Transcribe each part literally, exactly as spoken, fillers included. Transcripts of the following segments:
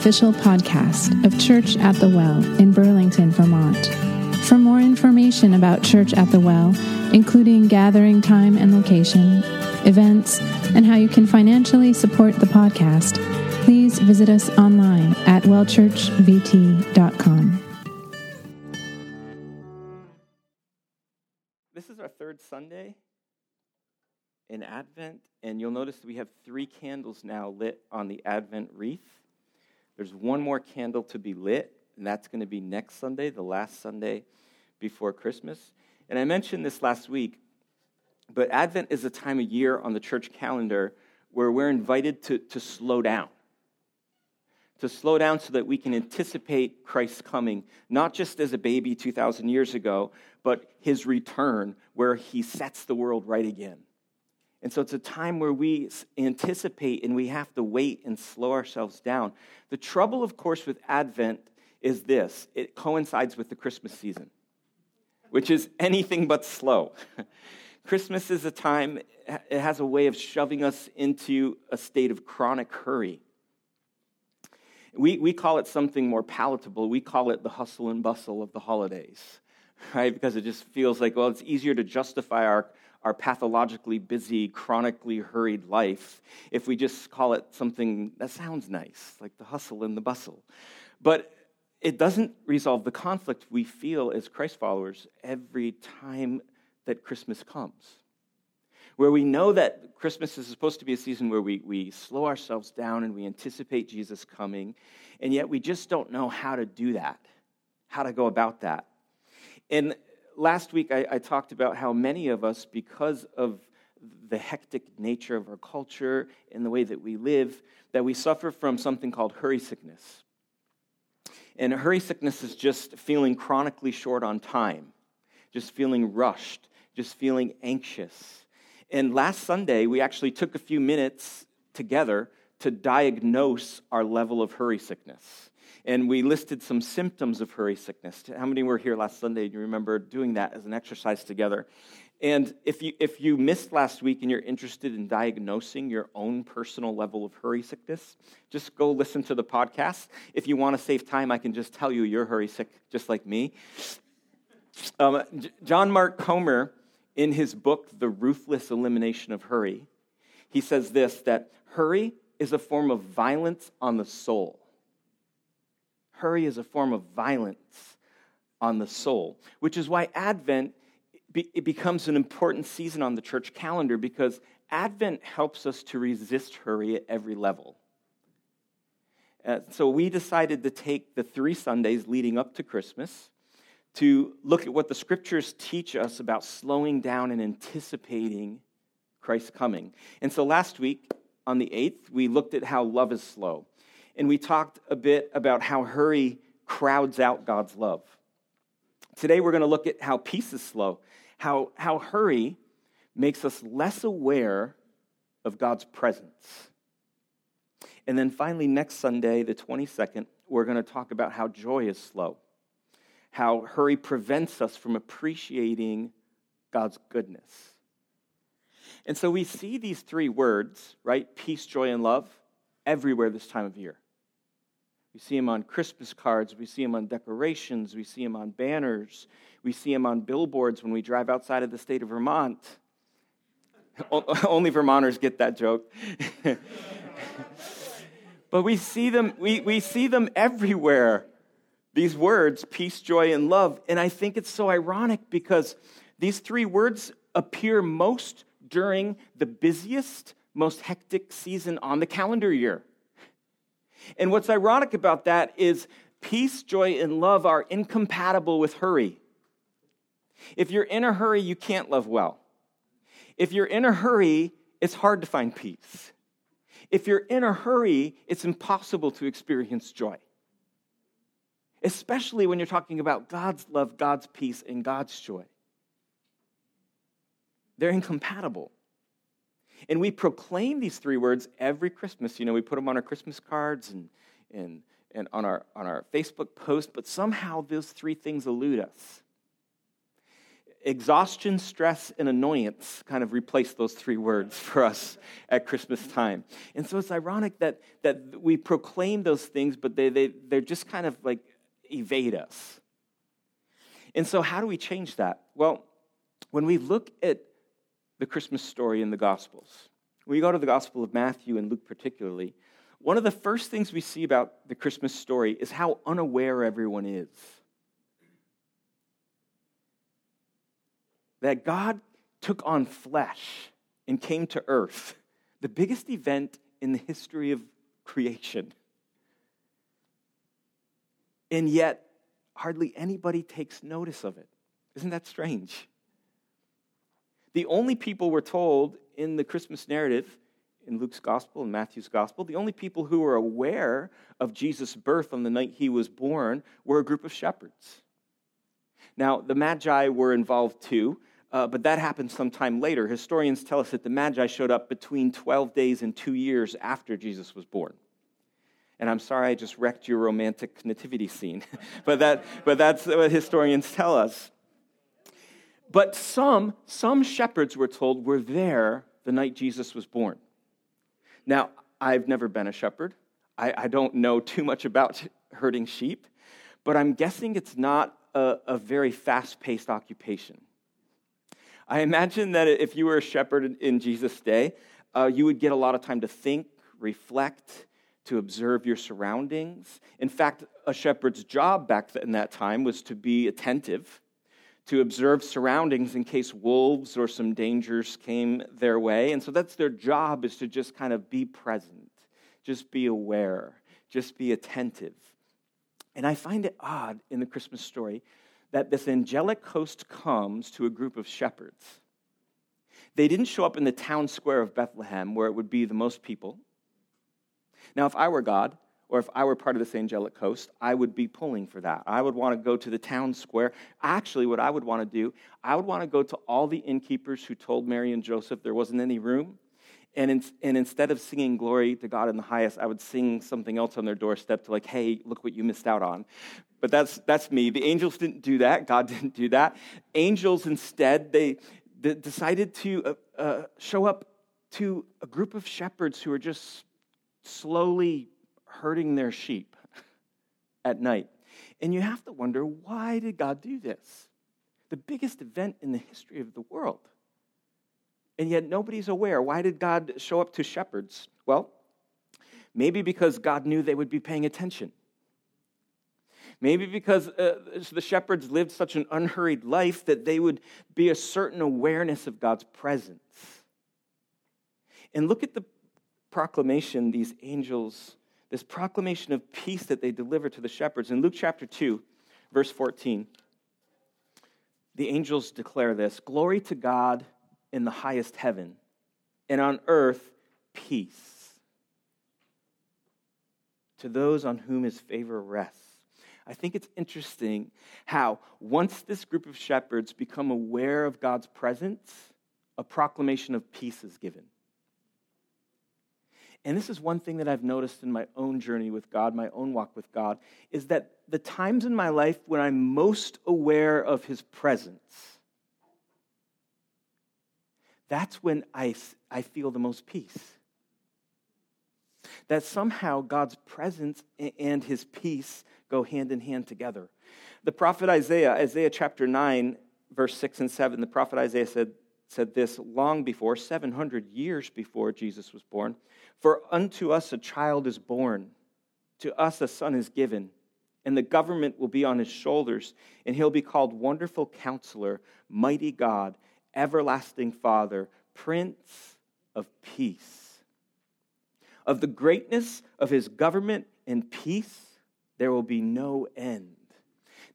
official podcast of Church at the Well in Burlington, Vermont. For more information about Church at the Well, including gathering time and location, events, and how you can financially support the podcast, please visit us online at well church v t dot com. This is our third Sunday in Advent, and you'll notice we have three candles now lit on the Advent wreath. There's one more candle to be lit, and that's going to be next Sunday, the last Sunday before Christmas. And I mentioned this last week, but Advent is a time of year on the church calendar where we're invited to, to slow down, to slow down so that we can anticipate Christ's coming, not just as a baby two thousand years ago, but his return where he sets the world right again. And so it's a time where we anticipate and we have to wait and slow ourselves down. The trouble, of course, with Advent is this. It coincides with the Christmas season, which is anything but slow. Christmas is a time, it has a way of shoving us into a state of chronic hurry. We we call it something more palatable. We call it the hustle and bustle of the holidays, right? Because it just feels like, well, it's easier to justify our our pathologically busy, chronically hurried life if we just call it something that sounds nice, like the hustle and the bustle. But it doesn't resolve the conflict we feel as Christ followers every time that Christmas comes, where we know that Christmas is supposed to be a season where we, we slow ourselves down and we anticipate Jesus coming, and yet we just don't know how to do that, how to go about that. And last week, I, I talked about how many of us, because of the hectic nature of our culture and the way that we live, that we suffer from something called hurry sickness. And hurry sickness is just feeling chronically short on time, just feeling rushed, just feeling anxious. And last Sunday, we actually took a few minutes together to diagnose our level of hurry sickness. And we listed some symptoms of hurry sickness. How many were here last Sunday? Do you remember doing that as an exercise together? And if you if you missed last week and you're interested in diagnosing your own personal level of hurry sickness, just go listen to the podcast. If you want to save time, I can just tell you you're hurry sick just like me. Um, John Mark Comer, in his book, The Ruthless Elimination of Hurry, he says this, that hurry is a form of violence on the soul. Hurry is a form of violence on the soul, which is why Advent be, it becomes an important season on the church calendar, because Advent helps us to resist hurry at every level. Uh, so we decided to take the three Sundays leading up to Christmas to look at what the scriptures teach us about slowing down and anticipating Christ's coming. And so last week, on the eighth, we looked at how love is slow. And we talked a bit about how hurry crowds out God's love. Today, we're going to look at how peace is slow, how, how hurry makes us less aware of God's presence. And then finally, next Sunday, the twenty-second, we're going to talk about how joy is slow, how hurry prevents us from appreciating God's goodness. And so we see these three words, right, peace, joy, and love, everywhere this time of year. We see them on Christmas cards, we see them on decorations, we see them on banners, we see them on billboards when we drive outside of the state of Vermont. Only Vermonters get that joke. But we see them, we, we see them everywhere. These words, peace, joy, and love. And I think it's so ironic because these three words appear most during the busiest, most hectic season on the calendar year. And what's ironic about that is peace, joy, and love are incompatible with hurry. If you're in a hurry, you can't love well. If you're in a hurry, it's hard to find peace. If you're in a hurry, it's impossible to experience joy. Especially when you're talking about God's love, God's peace, and God's joy. They're incompatible. And we proclaim these three words every Christmas. You know, we put them on our Christmas cards and and, and on our on our Facebook post, but somehow those three things elude us. Exhaustion, stress, and annoyance kind of replace those three words for us at Christmas time. And so it's ironic that that we proclaim those things, but they, they, they're just kind of like evade us. And so how do we change that? Well, when we look at the Christmas story in the Gospels, we go to the Gospel of Matthew and Luke particularly, one of the first things we see about the Christmas story is how unaware everyone is. That God took on flesh and came to earth, the biggest event in the history of creation. And yet, hardly anybody takes notice of it. Isn't that strange? The only people we're told in the Christmas narrative, in Luke's gospel and Matthew's gospel, the only people who were aware of Jesus' birth on the night he was born were a group of shepherds. Now, the Magi were involved too, uh, but that happened sometime later. Historians tell us that the Magi showed up between twelve days and two years after Jesus was born. And I'm sorry I just wrecked your romantic nativity scene, but that but that's what historians tell us. But some, some shepherds, we're told, were there the night Jesus was born. Now, I've never been a shepherd. I, I don't know too much about herding sheep, but I'm guessing it's not A, a very fast-paced occupation. I imagine that if you were a shepherd in, in Jesus' day, uh, you would get a lot of time to think, reflect, to observe your surroundings. In fact, a shepherd's job back in that time was to be attentive, to observe surroundings in case wolves or some dangers came their way. And so that's their job, is to just kind of be present, just be aware, just be attentive. And I find it odd in the Christmas story that this angelic host comes to a group of shepherds. They didn't show up in the town square of Bethlehem where it would be the most people. Now, if I were God, or if I were part of this angelic host, I would be pulling for that. I would want to go to the town square. Actually, what I would want to do, I would want to go to all the innkeepers who told Mary and Joseph there wasn't any room. And, in, and instead of singing glory to God in the highest, I would sing something else on their doorstep to like, hey, look what you missed out on. But that's that's me. The angels didn't do that. God didn't do that. Angels instead, they, they decided to uh, uh, show up to a group of shepherds who are just slowly herding their sheep at night. And you have to wonder, why did God do this? The biggest event in the history of the world. And yet nobody's aware. Why did God show up to shepherds? Well, maybe because God knew they would be paying attention. Maybe because uh, the shepherds lived such an unhurried life that they would be a certain awareness of God's presence. And look at the proclamation, these angels, this proclamation of peace that they deliver to the shepherds. In Luke chapter two, verse fourteen, the angels declare this, "Glory to God in the highest heaven, and on earth, peace, to those on whom his favor rests." I think it's interesting how once this group of shepherds become aware of God's presence, a proclamation of peace is given. And this is one thing that I've noticed in my own journey with God, my own walk with God, is that the times in my life when I'm most aware of his presence, that's when I, I feel the most peace. That somehow God's presence and his peace go hand in hand together. The prophet Isaiah, Isaiah chapter nine, verse six and seven, the prophet Isaiah said, said this long before, seven hundred years before Jesus was born, "For unto us a child is born, to us a son is given, and the government will be on his shoulders, and he'll be called Wonderful Counselor, Mighty God, Everlasting Father, Prince of Peace. Of the greatness of his government and peace, there will be no end."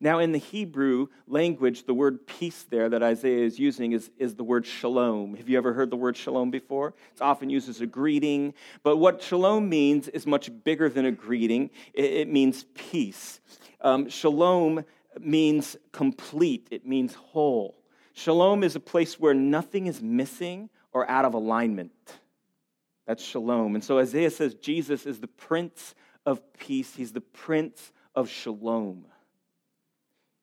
Now, in the Hebrew language, the word peace there that Isaiah is using is, is the word shalom. Have you ever heard the word shalom before? It's often used as a greeting, but what shalom means is much bigger than a greeting. It, it means peace. Um, shalom means complete. It means whole. Shalom is a place where nothing is missing or out of alignment. That's shalom. And so Isaiah says Jesus is the Prince of Peace. He's the Prince of Shalom,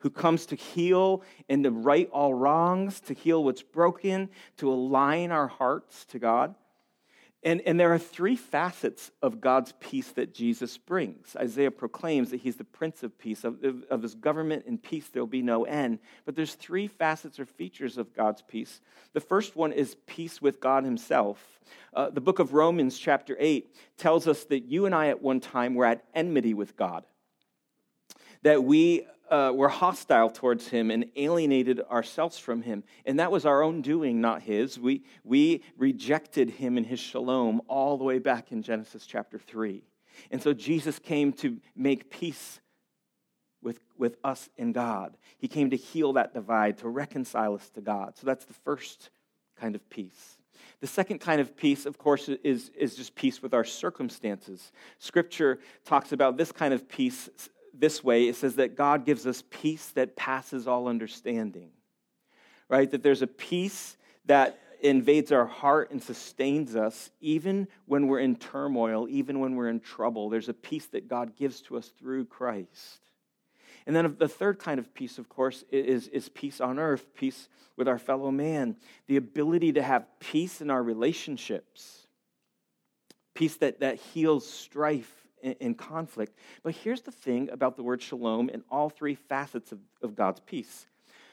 who comes to heal and to right all wrongs, to heal what's broken, to align our hearts to God. And, and there are three facets of God's peace that Jesus brings. Isaiah proclaims that he's the Prince of Peace. Of, of his government and peace, there will be no end. But there's three facets or features of God's peace. The first one is peace with God himself. Uh, the book of Romans chapter eight tells us that you and I at one time were at enmity with God, that we uh, were hostile towards him and alienated ourselves from him. And that was our own doing, not his. We, we rejected him and his shalom all the way back in Genesis chapter three. And so Jesus came to make peace with, with us and God. He came to heal that divide, to reconcile us to God. So that's the first kind of peace. The second kind of peace, of course, is, is just peace with our circumstances. Scripture talks about this kind of peace this way. It says that God gives us peace that passes all understanding, right? That there's a peace that invades our heart and sustains us even when we're in turmoil, even when we're in trouble. There's a peace that God gives to us through Christ. And then the third kind of peace, of course, is, is peace on earth, peace with our fellow man, the ability to have peace in our relationships, peace that, that heals strife in conflict. But here's the thing about the word shalom in all three facets of, of God's peace.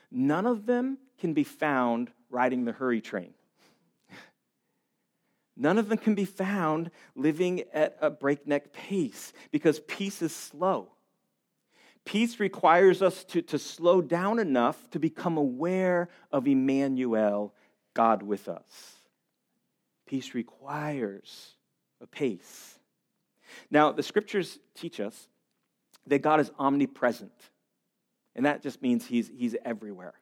None of them can be found riding the hurry train. None of them can be found living at a breakneck pace, because peace is slow. Peace requires us to, to slow down enough to become aware of Emmanuel, God with us. Peace requires a pace. Now, the scriptures teach us that God is omnipresent, and that just means he's, he's everywhere.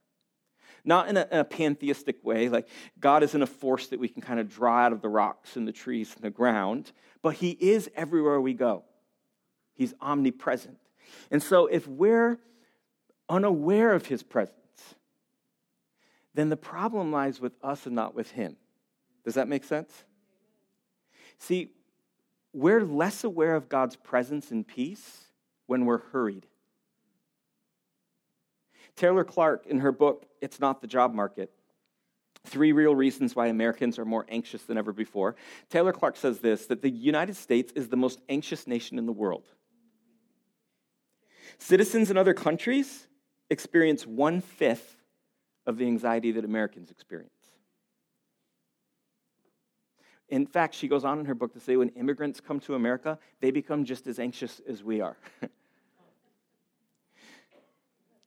Not in a, in a pantheistic way, like God isn't a force that we can kind of draw out of the rocks and the trees and the ground, but he is everywhere we go. He's omnipresent. And so if we're unaware of his presence, then the problem lies with us and not with him. Does that make sense? See, we're less aware of God's presence and peace when we're hurried. Taylor Clark, in her book, It's Not the Job Market, Three Real Reasons Why Americans Are More Anxious Than Ever Before, Taylor Clark says this, that the United States is the most anxious nation in the world. Citizens in other countries experience one-fifth of the anxiety that Americans experience. In fact, she goes on in her book to say when immigrants come to America, they become just as anxious as we are.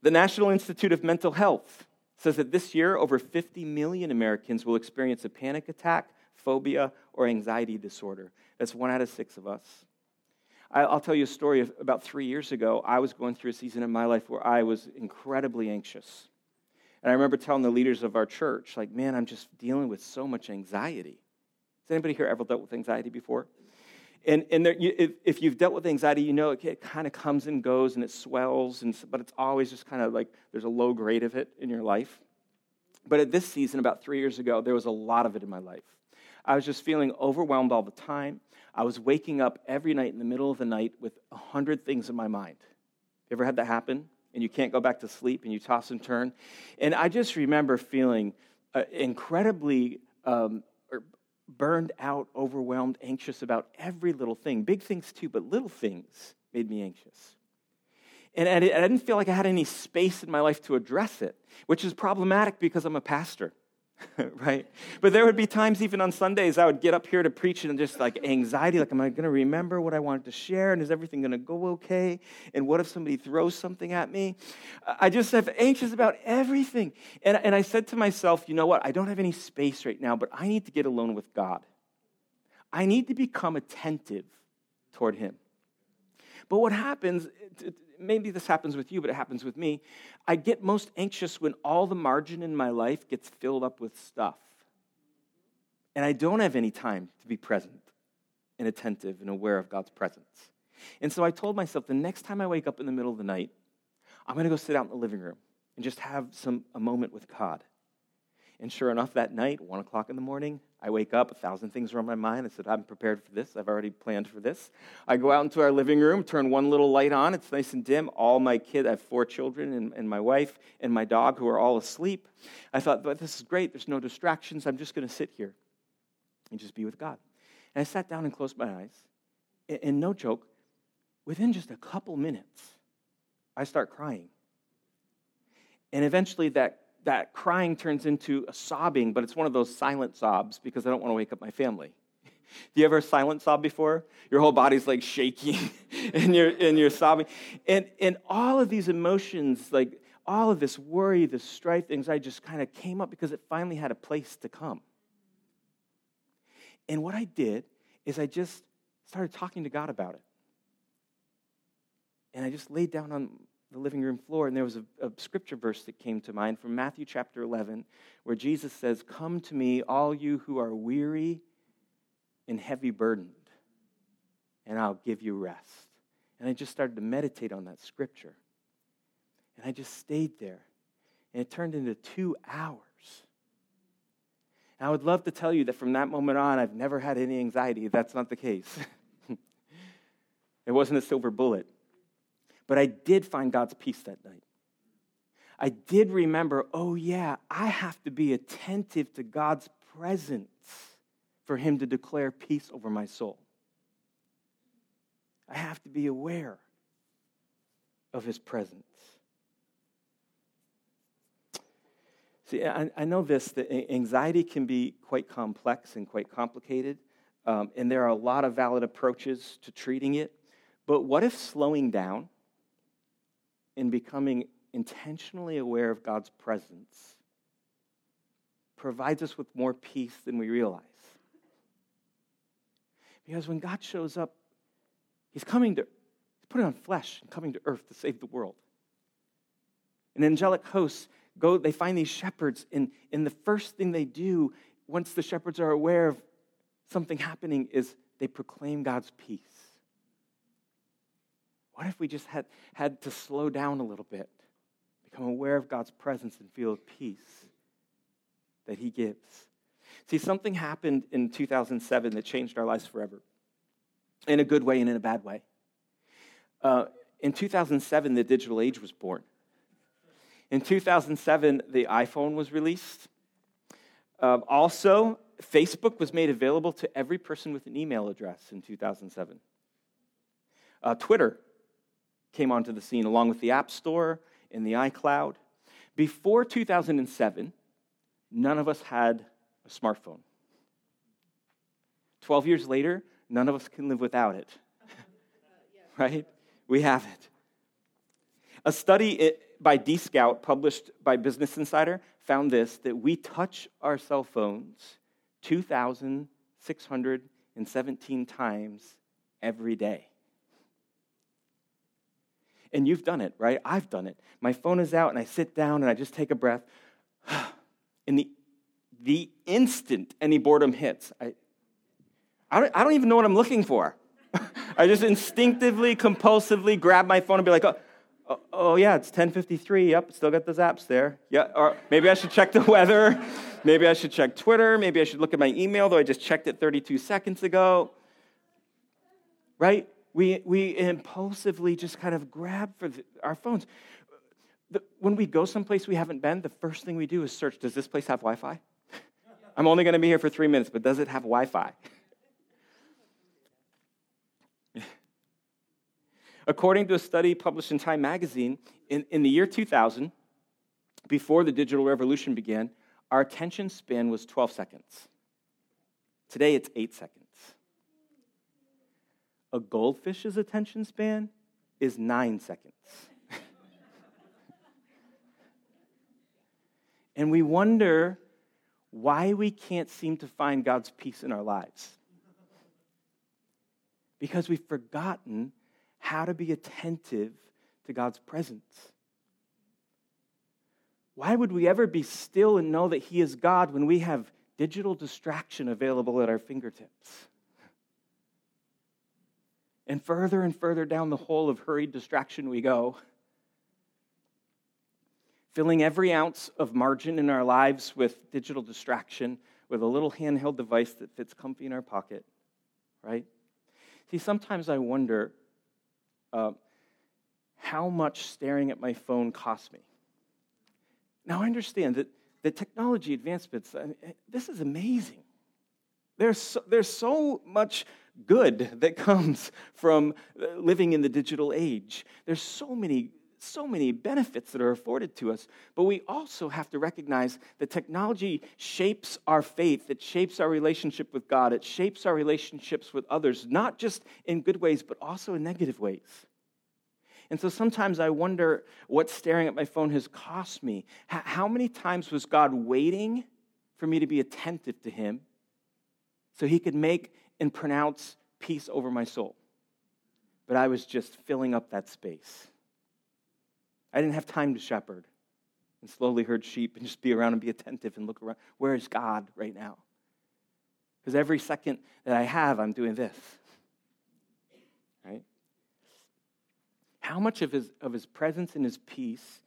The National Institute of Mental Health says that this year, over fifty million Americans will experience a panic attack, phobia, or anxiety disorder. That's one out of six of us. I'll tell you a story of about three years ago. I was going through a season in my life where I was incredibly anxious. And I remember telling the leaders of our church, like, man, I'm just dealing with so much anxiety. Has anybody here ever dealt with anxiety before? And and there, you, if, if you've dealt with anxiety, you know it, it kind of comes and goes and it swells, and but it's always just kind of like there's a low grade of it in your life. But at this season, about three years ago, there was a lot of it in my life. I was just feeling overwhelmed all the time. I was waking up every night in the middle of the night with a hundred things in my mind. You ever had that happen? And you can't go back to sleep and you toss and turn. And I just remember feeling uh, incredibly um burned out, overwhelmed, anxious about every little thing. Big things too, but little things made me anxious. And I didn't feel like I had any space in my life to address it, which is problematic because I'm a pastor, right? But there would be times even on Sundays I would get up here to preach and just like anxiety, like, am I going to remember what I wanted to share? And is everything going to go okay? And what if somebody throws something at me? I just have anxious about everything. And, and I said to myself, you know what? I don't have any space right now, but I need to get alone with God. I need to become attentive toward him. But what happens, maybe this happens with you, but it happens with me, I get most anxious when all the margin in my life gets filled up with stuff. And I don't have any time to be present and attentive and aware of God's presence. And so I told myself the next time I wake up in the middle of the night, I'm going to go sit out in the living room and just have some a moment with God. And sure enough, that night, one o'clock in the morning, I wake up, a thousand things are on my mind. I said, I'm prepared for this. I've already planned for this. I go out into our living room, turn one little light on. It's nice and dim. All my kids, I have four children and, and my wife and my dog who are all asleep. I thought, but this is great. There's no distractions. I'm just going to sit here and just be with God. And I sat down and closed my eyes. And, and no joke, within just a couple minutes, I start crying. And eventually that That crying turns into a sobbing, but it's one of those silent sobs because I don't want to wake up my family. Do you ever silent sob before? Your whole body's like shaking and you're and you're sobbing. And and all of these emotions, like all of this worry, this strife, anxiety just kind of came up because it finally had a place to come. And what I did is I just started talking to God about it. And I just laid down on the living room floor, and there was a, a scripture verse that came to mind from Matthew chapter eleven, where Jesus says, "Come to me, all you who are weary and heavy burdened, and I'll give you rest." And I just started to meditate on that scripture. And I just stayed there. And it turned into two hours. And I would love to tell you that from that moment on, I've never had any anxiety. That's not the case. It wasn't a silver bullet. But I did find God's peace that night. I did remember, oh yeah, I have to be attentive to God's presence for him to declare peace over my soul. I have to be aware of his presence. See, I, I know this, that anxiety can be quite complex and quite complicated, um, and there are a lot of valid approaches to treating it. But what if slowing down and becoming intentionally aware of God's presence provides us with more peace than we realize? Because when God shows up, he's coming to, he's putting on flesh and coming to earth to save the world. And angelic hosts go, they find these shepherds, and, and the first thing they do once the shepherds are aware of something happening is they proclaim God's peace. What if we just had, had to slow down a little bit, become aware of God's presence and feel the peace that he gives? See, something happened in two thousand seven that changed our lives forever, in a good way and in a bad way. Uh, in two thousand seven, the digital age was born. In two thousand seven, the iPhone was released. Uh, also, Facebook was made available to every person with an email address in two thousand seven. Uh, Twitter came onto the scene along with the App Store and the iCloud. Before two thousand seven, none of us had a smartphone. Twelve years later, none of us can live without it, right? We have it. A study by Dscout, published by Business Insider, found this, that we touch our cell phones two thousand six hundred seventeen times every day. And you've done it, right? I've done it. My phone is out, and I sit down, and I just take a breath. And the the instant any boredom hits, I I don't, I don't even know what I'm looking for. I just instinctively, compulsively grab my phone and be like, oh, oh, oh yeah, it's ten fifty-three. Yep, still got those apps there. Yeah, or maybe I should check the weather. Maybe I should check Twitter. Maybe I should look at my email, though I just checked it thirty-two seconds ago. Right? We we impulsively just kind of grab for the, our phones. The, when we go someplace we haven't been, the first thing we do is search, does this place have Wi-Fi? I'm only going to be here for three minutes, but does it have Wi-Fi? According to a study published in Time Magazine, in, in the year two thousand, before the digital revolution began, our attention span was twelve seconds. Today it's eight seconds. A goldfish's attention span is nine seconds. And we wonder why we can't seem to find God's peace in our lives. Because we've forgotten how to be attentive to God's presence. Why would we ever be still and know that he is God when we have digital distraction available at our fingertips? And further and further down the hole of hurried distraction we go. filling every ounce of margin in our lives with digital distraction, with a little handheld device that fits comfy in our pocket, right? See, sometimes I wonder uh, how much staring at my phone costs me. Now, I understand that the technology advancements, I mean, this is amazing. There's so, there's so much good that comes from living in the digital age. There's so many so many benefits that are afforded to us, but we also have to recognize that technology shapes our faith, it shapes our relationship with God, it shapes our relationships with others, not just in good ways, but also in negative ways. And so sometimes I wonder what staring at my phone has cost me. How many times was God waiting for me to be attentive to him so he could make and pronounce peace over my soul? But I was just filling up that space. I didn't have time to shepherd and slowly herd sheep and just be around and be attentive and look around. Where is God right now? Because every second that I have, I'm doing this. Right? How much of his, of his presence and his peace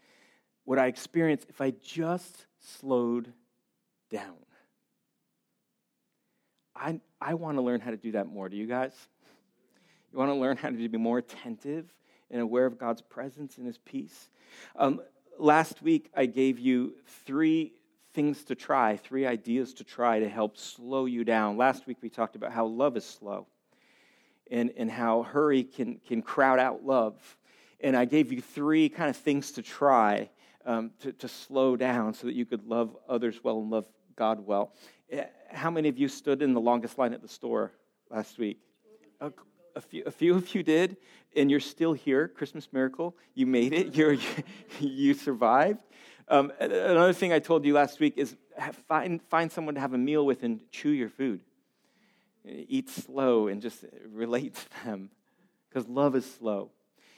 would I experience if I just slowed down? I, I want to learn how to do that more. Do you guys? You want to learn how to be more attentive and aware of God's presence and his peace? Um, last week, I gave you three things to try, three ideas to try to help slow you down. Last week, we talked about how love is slow and, and how hurry can, can crowd out love. And I gave you three kind of things to try um, to, to slow down so that you could love others well and love God well. How many of you stood in the longest line at the store last week? A, a few, a few of you did, and you're still here. Christmas miracle, you made it. You you survived. Um, another thing I told you last week is have, find find someone to have a meal with and chew your food. Eat slow and just relate to them, because love is slow.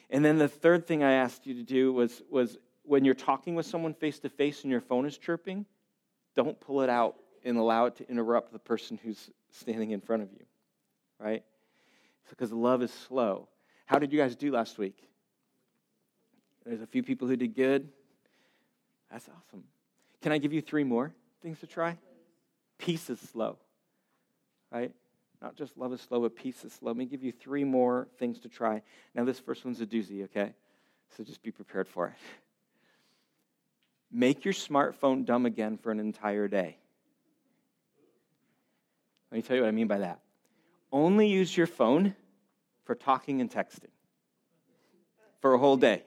And then the third thing I asked you to do was was when you're talking with someone face to face and your phone is chirping, don't pull it out and allow it to interrupt the person who's standing in front of you, right? Because love is slow. How did you guys do last week? There's a few people who did good. That's awesome. Can I give you three more things to try? Peace is slow, right? Not just love is slow, but peace is slow. Let me give you three more things to try. Now, this first one's a doozy, okay? So just be prepared for it. Make your smartphone dumb again for an entire day. Let me tell you what I mean by that. Only use your phone for talking and texting for a whole day.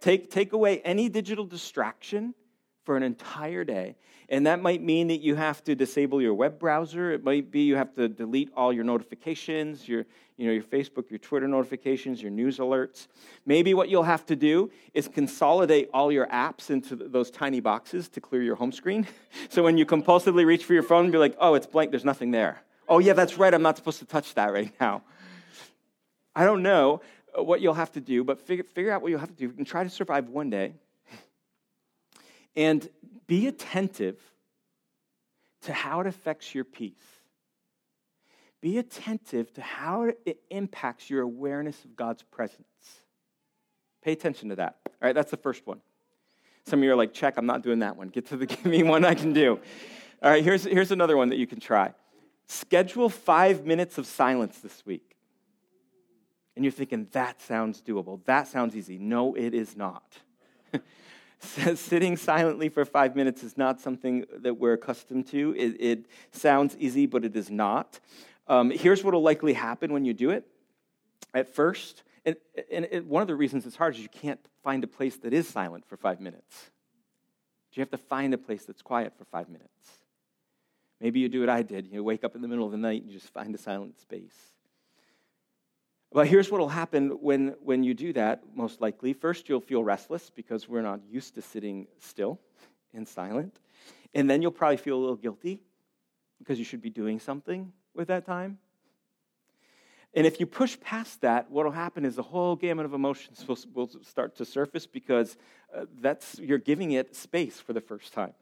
Take, take away any digital distraction for an entire day. And that might mean that you have to disable your web browser. It might be you have to delete all your notifications, your, you know, your Facebook, your Twitter notifications, your news alerts. Maybe what you'll have to do is consolidate all your apps into those tiny boxes to clear your home screen. So when you compulsively reach for your phone, be like, oh, it's blank, there's nothing there. Oh, yeah, that's right, I'm not supposed to touch that right now. I don't know what you'll have to do, but figure, figure out what you'll have to do and try to survive one day. And be attentive to how it affects your peace. Be attentive to how it impacts your awareness of God's presence. Pay attention to that. All right, that's the first one. Some of you are like, check, I'm not doing that one. Get to the, give me one I can do. All right, here's, here's another one that you can try. Schedule five minutes of silence this week. And you're thinking, that sounds doable. That sounds easy. No, it is not. Sitting silently for five minutes is not something that we're accustomed to. It, it sounds easy, but it is not. Um, here's what will likely happen when you do it. At first, and, and it, one of the reasons it's hard is you can't find a place that is silent for five minutes. You have to find a place that's quiet for five minutes. Maybe you do what I did. You wake up in the middle of the night and you just find a silent space. Well, here's what will happen when, when you do that, most likely. First, you'll feel restless because we're not used to sitting still and silent. And then you'll probably feel a little guilty because you should be doing something with that time. And if you push past that, what will happen is a whole gamut of emotions will, will start to surface because uh, that's you're giving it space for the first time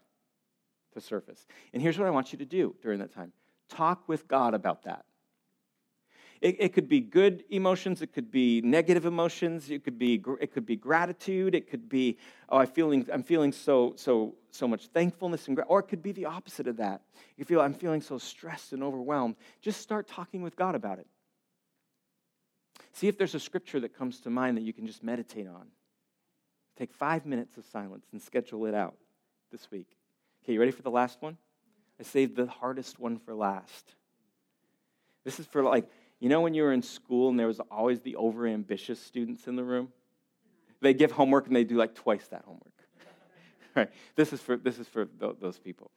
to surface. And here's what I want you to do during that time. Talk with God about that. It, it could be good emotions. It could be negative emotions. It could be it could be gratitude. It could be oh, I feeling I'm feeling so so so much thankfulness, and or it could be the opposite of that. You feel I'm feeling so stressed and overwhelmed. Just start talking with God about it. See if there's a scripture that comes to mind that you can just meditate on. Take five minutes of silence and schedule it out this week. Okay, you ready for the last one? I saved the hardest one for last. This is for like. You know when you were in school and there was always the overambitious students in the room? They give homework and they do like twice that homework. Right? This is for this is for th- those people.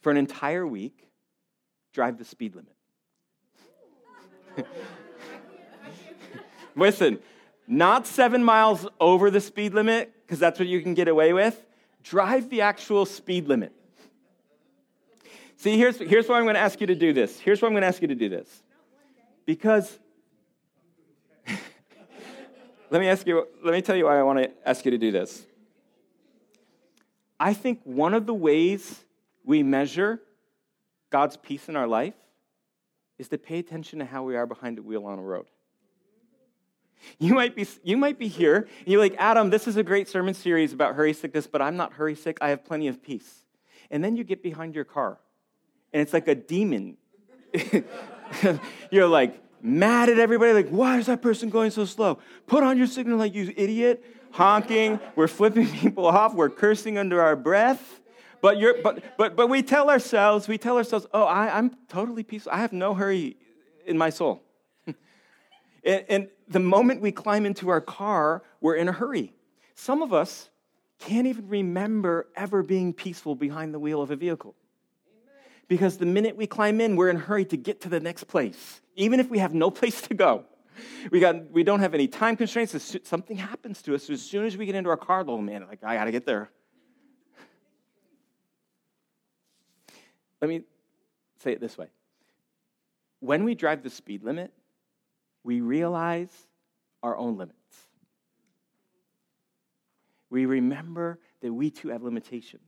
For an entire week, drive the speed limit. Listen, not seven miles over the speed limit, because that's what you can get away with. Drive the actual speed limit. See, here's here's why I'm going to ask you to do this. Here's why I'm going to ask you to do this. Because, let me ask you, let me tell you why I want to ask you to do this. I think one of the ways we measure God's peace in our life is to pay attention to how we are behind the wheel on a road. You might be, you might be here, and you're like, Adam, this is a great sermon series about hurry sickness, but I'm not hurry sick, I have plenty of peace. And then you get behind your car, and it's like a demon. You're like mad at everybody, like, why is that person going so slow? Put on your signal light, you idiot. Honking, we're flipping people off, we're cursing under our breath. But you're but but but we tell ourselves, we tell ourselves, oh, I, I'm totally peaceful. I have no hurry in my soul. and, and the moment we climb into our car, we're in a hurry. Some of us can't even remember ever being peaceful behind the wheel of a vehicle. Because the minute we climb in, we're in a hurry to get to the next place, even if we have no place to go. We got, we don't have any time constraints. Something happens to us as soon as we get into our car. Oh man, like I gotta get there. Let me say it this way: when we drive the speed limit, we realize our own limits. We remember that we too have limitations.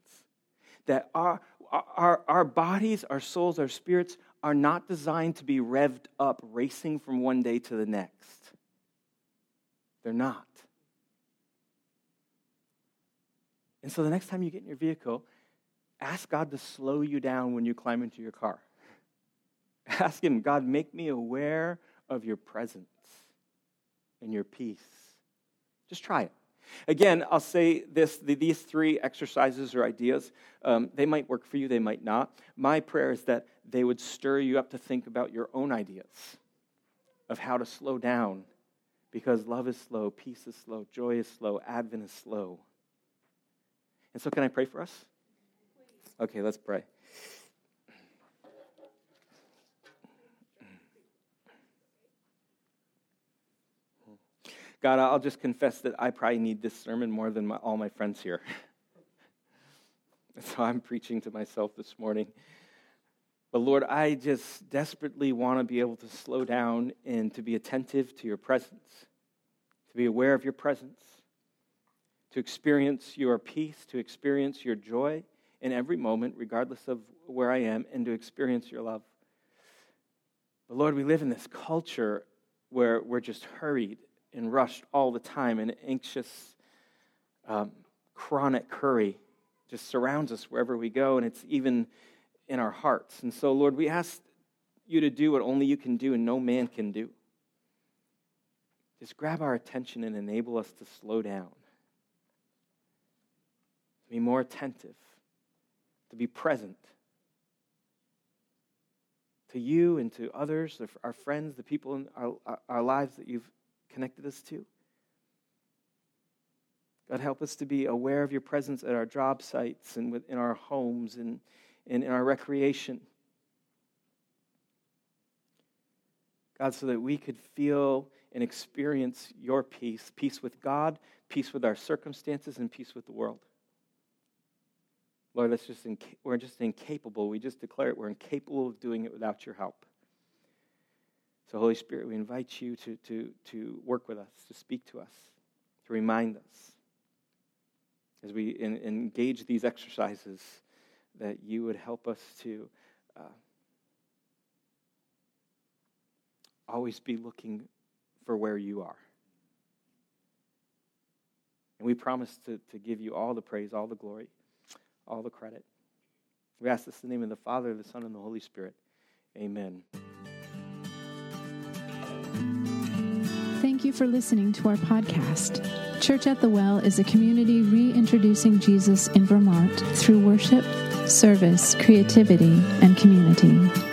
That our Our, our bodies, our souls, our spirits are not designed to be revved up, racing from one day to the next. They're not. And so the next time you get in your vehicle, ask God to slow you down when you climb into your car. Ask Him, God, make me aware of your presence and your peace. Just try it. Again, I'll say this, these three exercises or ideas, um, they might work for you, they might not. My prayer is that they would stir you up to think about your own ideas of how to slow down, because love is slow, peace is slow, joy is slow, Advent is slow. And so can I pray for us? Okay, let's pray. God, I'll just confess that I probably need this sermon more than my, all my friends here. So I'm preaching to myself this morning. But Lord, I just desperately want to be able to slow down and to be attentive to your presence, to be aware of your presence, to experience your peace, to experience your joy in every moment, regardless of where I am, and to experience your love. But Lord, we live in this culture where we're just hurried and rushed all the time, and anxious, um, chronic hurry just surrounds us wherever we go, and it's even in our hearts. And so, Lord, we ask you to do what only you can do and no man can do. Just grab our attention and enable us to slow down, to be more attentive, to be present to you and to others, our friends, the people in our, our lives that you've connected us to. God, help us to be aware of your presence at our job sites and within our homes and, and in our recreation. God, so that we could feel and experience your peace, peace with God, peace with our circumstances, and peace with the world. Lord, that's just inca- we're just incapable. We just declare it. We're incapable of doing it without your help. So, Holy Spirit, we invite you to, to, to work with us, to speak to us, to remind us as we in, engage these exercises, that you would help us to uh, always be looking for where you are. And we promise to, to give you all the praise, all the glory, all the credit. We ask this in the name of the Father, the Son, and the Holy Spirit. Amen. Thank you for listening to our podcast. Church at the Well is a community reintroducing Jesus in Vermont through worship, service, creativity, and community.